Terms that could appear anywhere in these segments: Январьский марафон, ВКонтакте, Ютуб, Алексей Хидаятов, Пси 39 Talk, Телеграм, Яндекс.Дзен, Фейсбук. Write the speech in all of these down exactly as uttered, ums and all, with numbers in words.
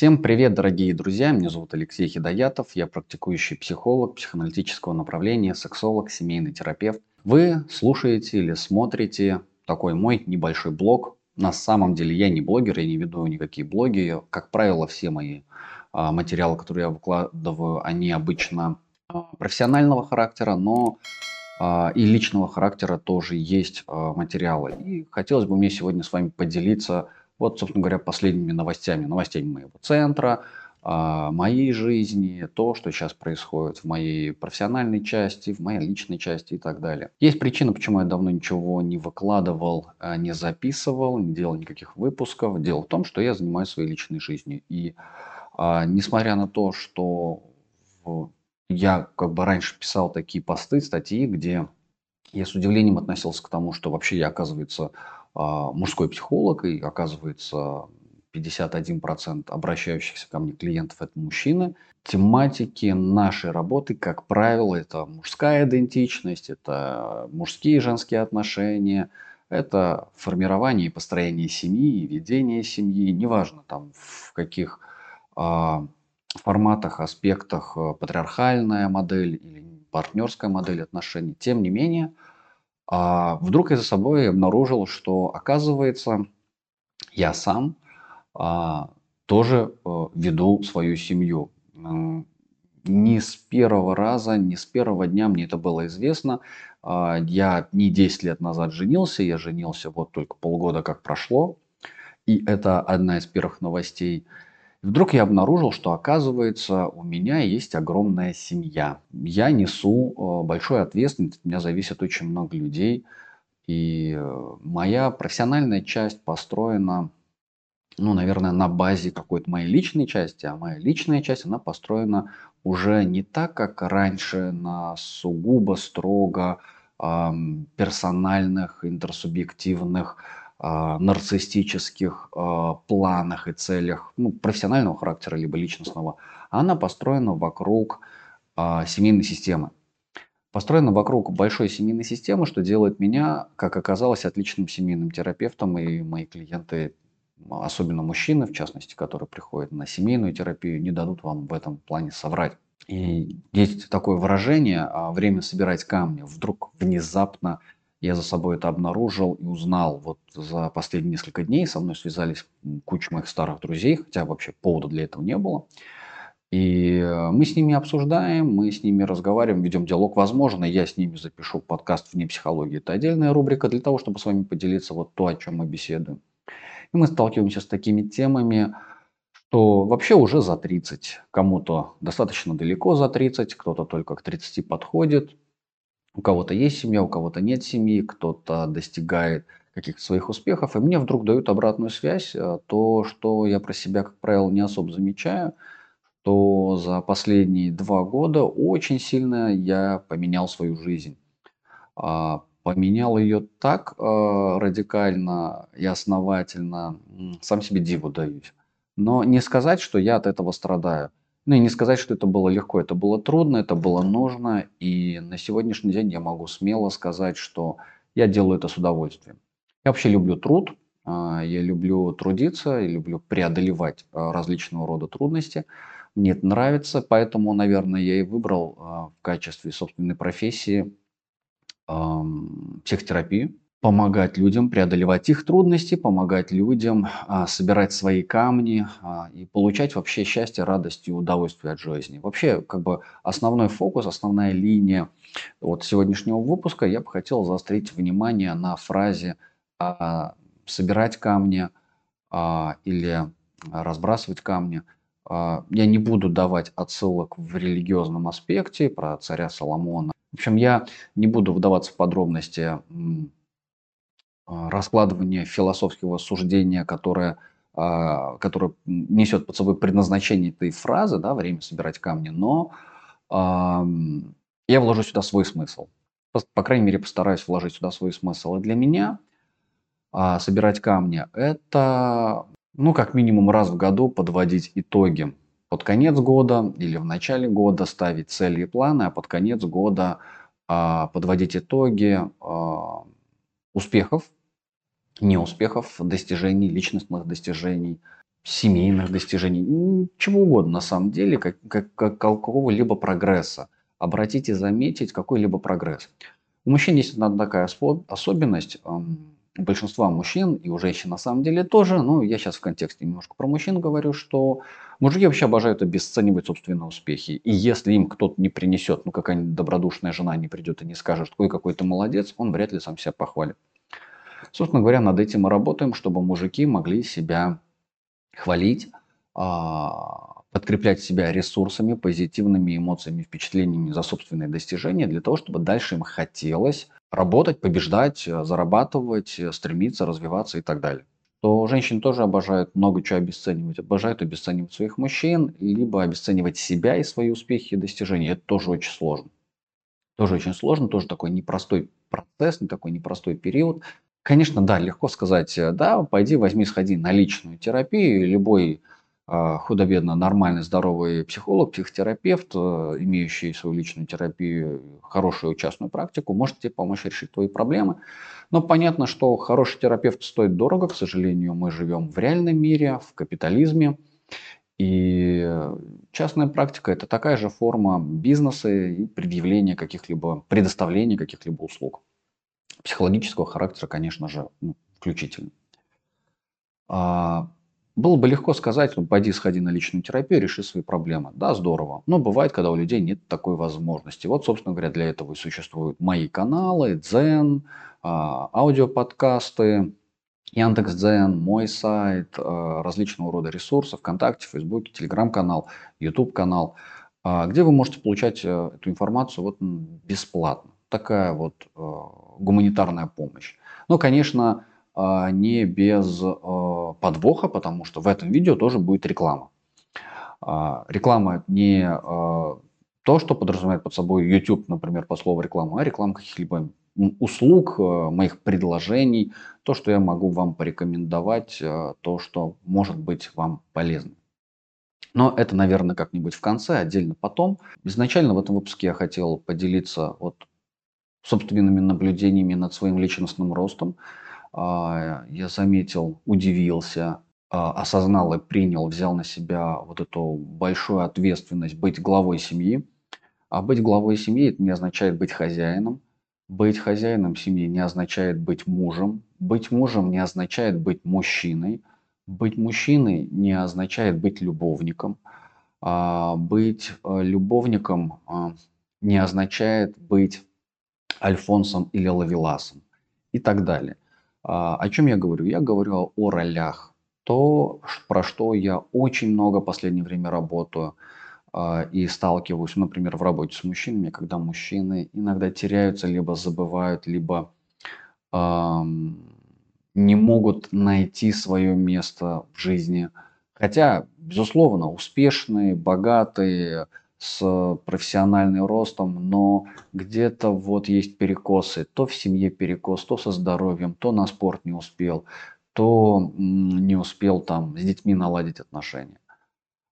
Всем привет, дорогие друзья! Меня зовут Алексей Хидаятов, я практикующий психолог психоаналитического направления, сексолог, семейный терапевт. Вы слушаете или смотрите такой мой небольшой блог. На самом деле я не блогер, я не веду никакие блоги. Как правило, все мои а, материалы, которые я выкладываю, они обычно профессионального характера, но а, и личного характера тоже есть а, материалы. И хотелось бы мне сегодня с вами поделиться вот, собственно говоря, последними новостями, новостями моего центра, моей жизни, то, что сейчас происходит в моей профессиональной части, в моей личной части и так далее. Есть причина, почему я давно ничего не выкладывал, не записывал, не делал никаких выпусков. Дело в том, что я занимаюсь своей личной жизнью. И несмотря на то, что я как бы раньше писал такие посты, статьи, где я с удивлением относился к тому, что вообще я, оказывается, мужской психолог, и оказывается пятьдесят один процент обращающихся ко мне клиентов — это мужчины. Тематики нашей работы, как правило, это мужская идентичность, это мужские и женские отношения, это формирование и построение семьи, и ведение семьи, неважно там в каких э, форматах, аспектах, патриархальная модель или партнерская модель отношений. Тем не менее, А вдруг я за собой обнаружил, что, оказывается, я сам а, тоже а, веду свою семью. А, не с первого раза, не с первого дня мне это было известно. А, я не десять лет назад женился, я женился вот только полгода как прошло. И это одна из первых новостей. И вдруг я обнаружил, что, оказывается, у меня есть огромная семья. Я несу большую ответственность, от меня зависит очень много людей. И моя профессиональная часть построена, ну, наверное, на базе какой-то моей личной части. А моя личная часть, она построена уже не так, как раньше, на сугубо, строго э, персональных, интерсубъективных, нарциссических э, планах и целях, ну, профессионального характера либо личностного. Она построена вокруг э, семейной системы. Построена вокруг большой семейной системы, что делает меня, как оказалось, отличным семейным терапевтом. И мои клиенты, особенно мужчины, в частности, которые приходят на семейную терапию, не дадут вам в этом плане соврать. И есть такое выражение «время собирать камни». Вдруг внезапно я за собой это обнаружил и узнал. Вот за последние несколько дней со мной связались куча моих старых друзей, хотя вообще повода для этого не было. И мы с ними обсуждаем, мы с ними разговариваем, ведем диалог. Возможно, я с ними запишу подкаст «Вне психологии». Это отдельная рубрика для того, чтобы с вами поделиться вот то, о чем мы беседуем. И мы сталкиваемся с такими темами, что вообще уже за тридцать. Кому-то достаточно далеко за тридцать, кто-то только к тридцати подходит. У кого-то есть семья, у кого-то нет семьи, кто-то достигает каких-то своих успехов. И мне вдруг дают обратную связь, то, что я про себя, как правило, не особо замечаю, что за последние два года очень сильно я поменял свою жизнь. Поменял ее так радикально и основательно, сам себе диву даюсь. Но не сказать, что я от этого страдаю. Ну и не сказать, что это было легко, это было трудно, это было нужно. И на сегодняшний день я могу смело сказать, что я делаю это с удовольствием. Я вообще люблю труд, я люблю трудиться, я люблю преодолевать различного рода трудности. Мне это нравится, поэтому, наверное, я и выбрал в качестве собственной профессии психотерапию. Помогать людям преодолевать их трудности, помогать людям а, собирать свои камни а, и получать вообще счастье, радость и удовольствие от жизни. Вообще, как бы основной фокус, основная линия вот сегодняшнего выпуска, я бы хотел заострить внимание на фразе а, «собирать камни» а, или «разбрасывать камни». А, я не буду давать отсылок в религиозном аспекте про царя Соломона. В общем, я не буду вдаваться в подробности раскладывание философского суждения, которое, которое несет под собой предназначение этой фразы, да, «время собирать камни», но э, я вложу сюда свой смысл. По, по крайней мере, постараюсь вложить сюда свой смысл. И для меня э, собирать камни – это, ну, как минимум раз в году подводить итоги. Под конец года или в начале года ставить цели и планы, а под конец года э, подводить итоги э, успехов, неуспехов, достижений, личностных достижений, семейных достижений, чего угодно на самом деле, как, как, как какого-либо прогресса. Обратить и заметить какой-либо прогресс. У мужчин есть одна такая особенность, у большинства мужчин и у женщин на самом деле тоже, но я сейчас в контексте немножко про мужчин говорю, что мужики вообще обожают обесценивать собственные успехи. И если им кто-то не принесет, ну какая-нибудь добродушная жена не придет и не скажет, ой, какой ты молодец, он вряд ли сам себя похвалит. Собственно говоря, над этим мы работаем, чтобы мужики могли себя хвалить, подкреплять себя ресурсами, позитивными эмоциями, впечатлениями за собственные достижения, для того, чтобы дальше им хотелось работать, побеждать, зарабатывать, стремиться, развиваться и так далее. То женщины тоже обожают много чего обесценивать. Обожают обесценивать своих мужчин, либо обесценивать себя и свои успехи и достижения. Это тоже очень сложно. Тоже очень сложно, тоже такой непростой процесс, такой непростой период. Конечно, да, легко сказать, да, пойди, возьми, сходи на личную терапию, любой худо-бедно нормальный, здоровый психолог, психотерапевт, имеющий свою личную терапию, хорошую частную практику, может тебе помочь решить твои проблемы. Но понятно, что хороший терапевт стоит дорого. К сожалению, мы живем в реальном мире, в капитализме. И частная практика – это такая же форма бизнеса и предъявления каких-либо, предоставления каких-либо услуг. Психологического характера, конечно же, ну, включительно. Было бы легко сказать, ну, пойди, сходи на личную терапию, реши свои проблемы. Да, здорово. Но бывает, когда у людей нет такой возможности. Вот, собственно говоря, для этого и существуют мои каналы, Дзен, аудиоподкасты, Яндекс.Дзен, мой сайт, различного рода ресурсы, ВКонтакте, Фейсбуке, Телеграм-канал, Ютуб-канал, где вы можете получать эту информацию вот бесплатно. Такая вот гуманитарная помощь. Но, конечно, не без э, подвоха, потому что в этом видео тоже будет реклама. Э, реклама не э, то, что подразумевает под собой YouTube, например, по слову реклама, а реклама каких-либо услуг, э, моих предложений, то, что я могу вам порекомендовать, э, то, что может быть вам полезно. Но это, наверное, как-нибудь в конце, отдельно потом. Изначально в этом выпуске я хотел поделиться вот собственными наблюдениями над своим личностным ростом. Я заметил, удивился, осознал и принял, взял на себя вот эту большую ответственность быть главой семьи. А быть главой семьи – это не означает быть хозяином. Быть хозяином семьи не означает быть мужем. Быть мужем не означает быть мужчиной. Быть мужчиной не означает быть любовником. Быть любовником не означает быть Альфонсом или Лавеласом и так далее. О чем я говорю? Я говорю о ролях. То, про что я очень много в последнее время работаю и сталкиваюсь, например, в работе с мужчинами, когда мужчины иногда теряются, либо забывают, либо эм, не могут найти свое место в жизни. Хотя, безусловно, успешные, богатые, с профессиональным ростом, но где-то вот есть перекосы. То в семье перекос, то со здоровьем, то на спорт не успел, то не успел там с детьми наладить отношения.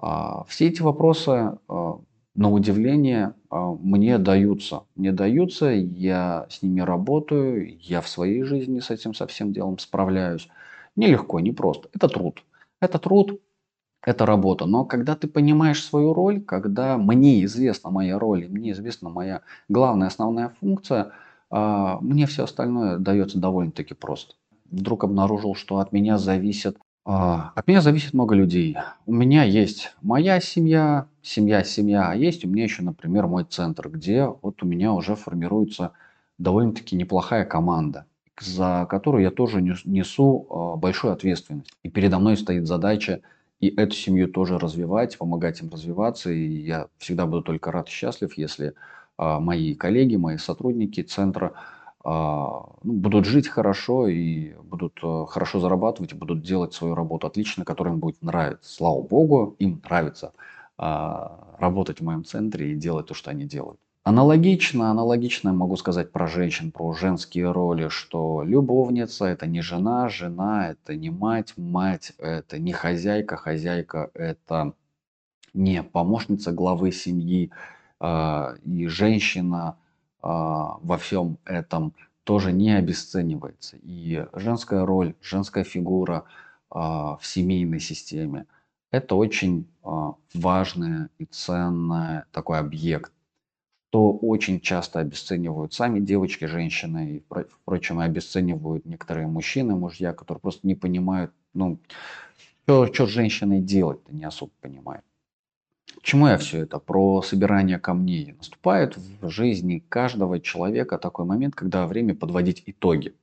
Все эти вопросы, на удивление, мне даются. Мне даются, я с ними работаю, я в своей жизни с этим со всем делом справляюсь. Нелегко, непросто. Это труд. Это труд. Это работа. Но когда ты понимаешь свою роль, когда мне известна моя роль, и мне известна моя главная основная функция, мне все остальное дается довольно-таки просто. Вдруг обнаружил, что от меня зависит, от меня зависит много людей. У меня есть моя семья, семья, семья, а есть у меня еще, например, мой центр, где вот у меня уже формируется довольно-таки неплохая команда, за которую я тоже несу большую ответственность. И передо мной стоит задача и эту семью тоже развивать, помогать им развиваться. И я всегда буду только рад и счастлив, если э, мои коллеги, мои сотрудники центра э, будут жить хорошо, и будут э, хорошо зарабатывать, и будут делать свою работу отлично, которая им будет нравиться. Слава богу, им нравится э, работать в моем центре и делать то, что они делают. Аналогично, аналогично могу сказать про женщин, про женские роли, что любовница – это не жена, жена – это не мать, мать – это не хозяйка, хозяйка – это не помощница главы семьи, и женщина во всем этом тоже не обесценивается. И женская роль, женская фигура, в семейной системе. Это очень важный и ценный такой объект, что очень часто обесценивают сами девочки, женщины, и, впрочем, и обесценивают некоторые мужчины, мужья, которые просто не понимают, ну, что с женщиной делать-то, не особо понимают. К чему я все это? Про собирание камней. Наступает в жизни каждого человека такой момент, когда время подводить итоги.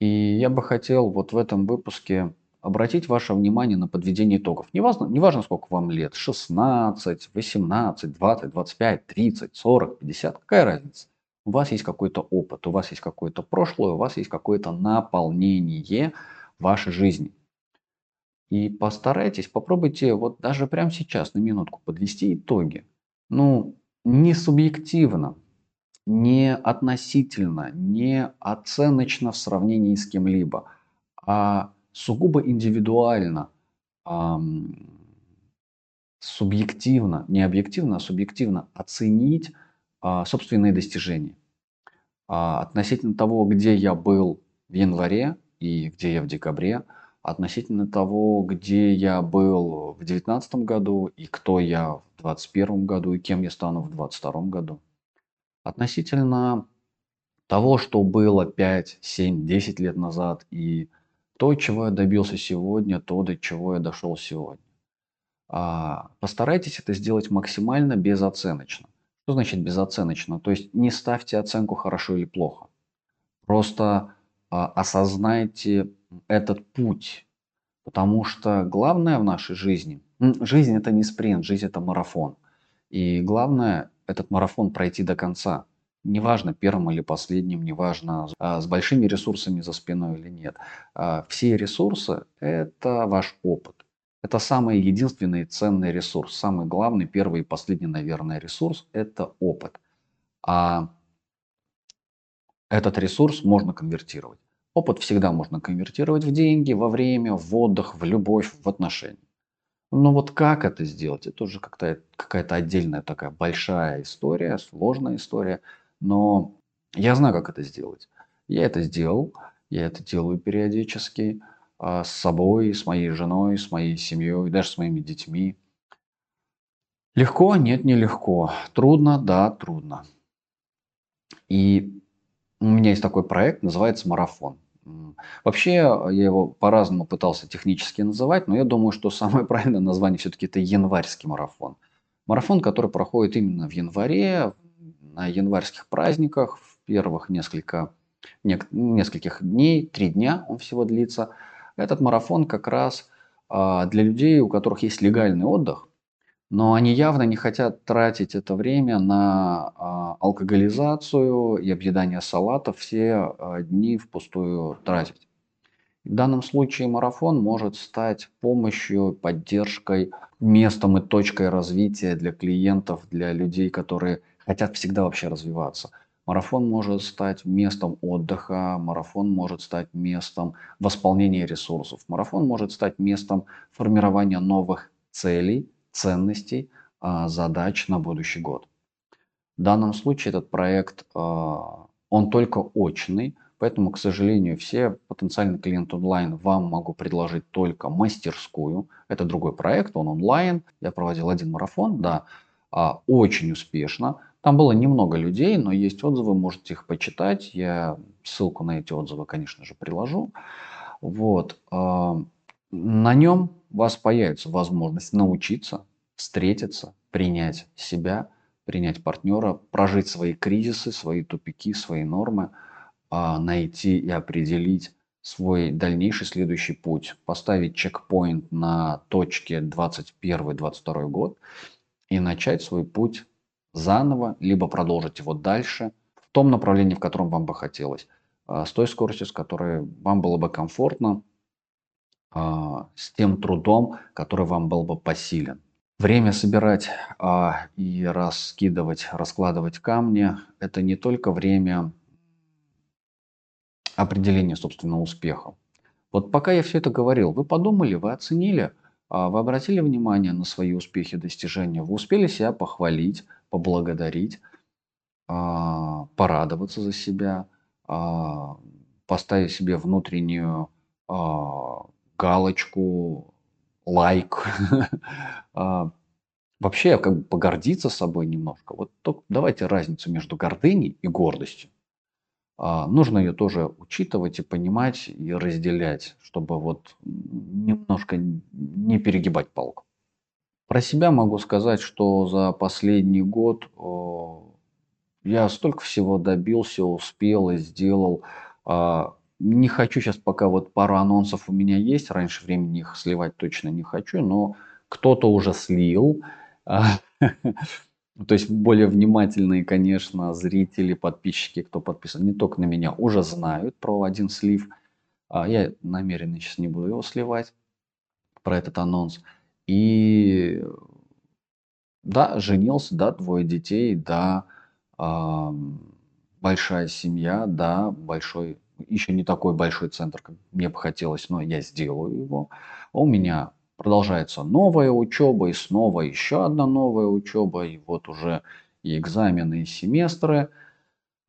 И я бы хотел вот в этом выпуске обратить ваше внимание на подведение итогов. Неважно, неважно, сколько вам лет, шестнадцать, восемнадцать, двадцать, двадцать пять, тридцать, сорок, пятьдесят, какая разница? У вас есть какой-то опыт, у вас есть какое-то прошлое, у вас есть какое-то наполнение вашей жизни. И постарайтесь, попробуйте вот даже прямо сейчас на минутку подвести итоги. Ну, не субъективно, не относительно, не оценочно в сравнении с кем-либо, а сугубо индивидуально, эм, субъективно, не объективно, а субъективно оценить э, собственные достижения. Э, относительно того, где я был в январе и где я в декабре, относительно того, где я был в две тысячи девятнадцатом году и кто я в две тысячи двадцать первом году и кем я стану в две тысячи двадцать втором году. Относительно того, что было пять, семь, десять лет назад и то, чего я добился сегодня, то, до чего я дошел сегодня. А постарайтесь это сделать максимально безоценочно. Что значит безоценочно? То есть не ставьте оценку хорошо или плохо. Просто а, осознайте этот путь, потому что главное в нашей жизни, жизнь это не спринт, жизнь это марафон, и главное этот марафон пройти до конца, неважно первым или последним, неважно с большими ресурсами за спиной или нет, все ресурсы это ваш опыт, это самый единственный ценный ресурс, самый главный, первый и последний, наверное, ресурс это опыт, а этот ресурс можно конвертировать. Опыт всегда можно конвертировать в деньги, во время, в отдых, в любовь, в отношения. Но вот как это сделать? Это уже какая-то отдельная такая большая история, сложная история. Но я знаю, как это сделать. Я это сделал, я это делаю периодически с собой, с моей женой, с моей семьей, даже с моими детьми. Легко? Нет, нелегко. Трудно? Да, трудно. И у меня есть такой проект, называется «Марафон». Вообще, я его по-разному пытался технически называть, но я думаю, что самое правильное название все-таки это «Январьский марафон». Марафон, который проходит именно в январе, на январских праздниках, в первых несколько, не, нескольких дней, три дня он всего длится. Этот марафон как раз а, для людей, у которых есть легальный отдых, но они явно не хотят тратить это время на а, алкоголизацию и объедание салатов, все а, дни впустую тратить. В данном случае марафон может стать помощью, поддержкой, местом и точкой развития для клиентов, для людей, которые хотят всегда вообще развиваться. Марафон может стать местом отдыха, марафон может стать местом восполнения ресурсов, марафон может стать местом формирования новых целей, ценностей, задач на будущий год. В данном случае этот проект, он только очный, поэтому, к сожалению, все потенциальные клиенты онлайн вам могу предложить только мастерскую. Это другой проект, он онлайн. Я проводил один марафон, да, очень успешно. Там было немного людей, но есть отзывы, можете их почитать. Я ссылку на эти отзывы, конечно же, приложу. Вот. На нем у вас появится возможность научиться, встретиться, принять себя, принять партнера, прожить свои кризисы, свои тупики, свои нормы, найти и определить свой дальнейший следующий путь, поставить чекпоинт на точке двадцать первый — двадцать второй год и начать свой путь заново, либо продолжить его дальше в том направлении, в котором вам бы хотелось, с той скоростью, с которой вам было бы комфортно, с тем трудом, который вам был бы посилен. Время собирать а, и раскидывать, раскладывать камни – это не только время определения собственного успеха. Вот пока я все это говорил, вы подумали, вы оценили, а, вы обратили внимание на свои успехи, достижения, вы успели себя похвалить, поблагодарить, а, порадоваться за себя, а, поставить себе внутреннюю а, галочку, лайк. Вообще, как бы погордиться собой немножко. Вот только давайте разницу между гордыней и гордостью. Нужно ее тоже учитывать и понимать, и разделять, чтобы вот немножко не перегибать палку. Про себя могу сказать, что за последний год я столько всего добился, успел и сделал. Не хочу сейчас пока, вот пару анонсов у меня есть, раньше времени их сливать точно не хочу, но кто-то уже слил. То есть более внимательные, конечно, зрители, подписчики, кто подписан, не только на меня, уже знают про один слив. Я намеренно сейчас не буду его сливать, про этот анонс. И да, женился, да, двое детей, да, большая семья, да, большой, еще не такой большой центр, как мне бы хотелось, но я сделаю его. А у меня продолжается новая учеба, и снова еще одна новая учеба, и вот уже и экзамены, и семестры.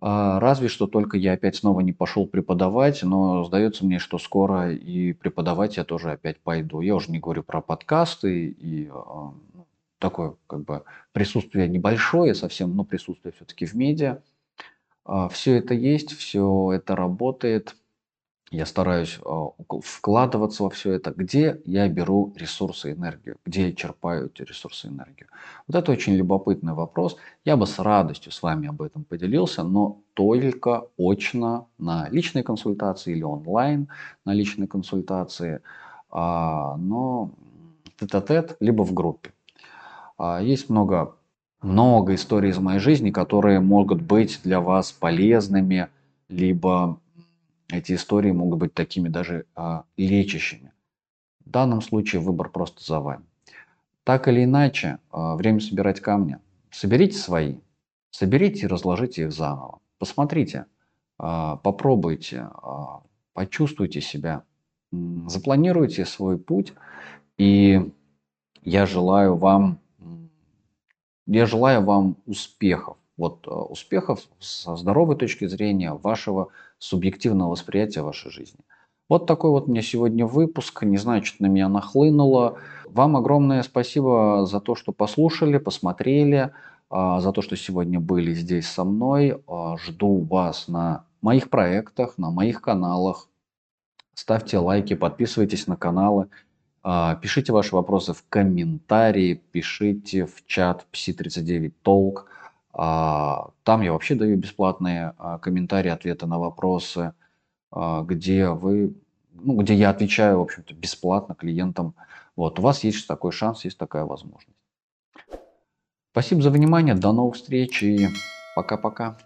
Разве что только я опять снова не пошел преподавать, но сдается мне, что скоро и преподавать я тоже опять пойду. Я уже не говорю про подкасты и такое как бы присутствие небольшое совсем, но присутствие все-таки в медиа. Все это есть, все это работает. Я стараюсь вкладываться во все это. Где я беру ресурсы, энергию? Где я черпаю эти ресурсы, энергию? Вот это очень любопытный вопрос. Я бы с радостью с вами об этом поделился, но только очно на личной консультации или онлайн на личной консультации, но тет-а-тет, либо в группе. Есть много, много историй из моей жизни, которые могут быть для вас полезными, либо... Эти истории могут быть такими даже а, лечащими. В данном случае выбор просто за вами. Так или иначе, а, время собирать камни. Соберите свои, соберите и разложите их заново. Посмотрите, а, попробуйте, а, почувствуйте себя, запланируйте свой путь. И я желаю вам, я желаю вам успехов. Вот успехов со здоровой точки зрения вашего субъективного восприятия вашей жизни. Вот такой вот мне сегодня выпуск. Не знаю, что на меня нахлынуло. Вам огромное спасибо за то, что послушали, посмотрели, за то, что сегодня были здесь со мной. Жду вас на моих проектах, на моих каналах. Ставьте лайки, подписывайтесь на каналы. Пишите ваши вопросы в комментарии, пишите в чат Пси тридцать девять Talk. Там я вообще даю бесплатные комментарии, ответы на вопросы, где вы, ну, где я отвечаю, в общем-то, бесплатно клиентам. Вот, у вас есть такой шанс, есть такая возможность. Спасибо за внимание, до новых встреч и пока-пока.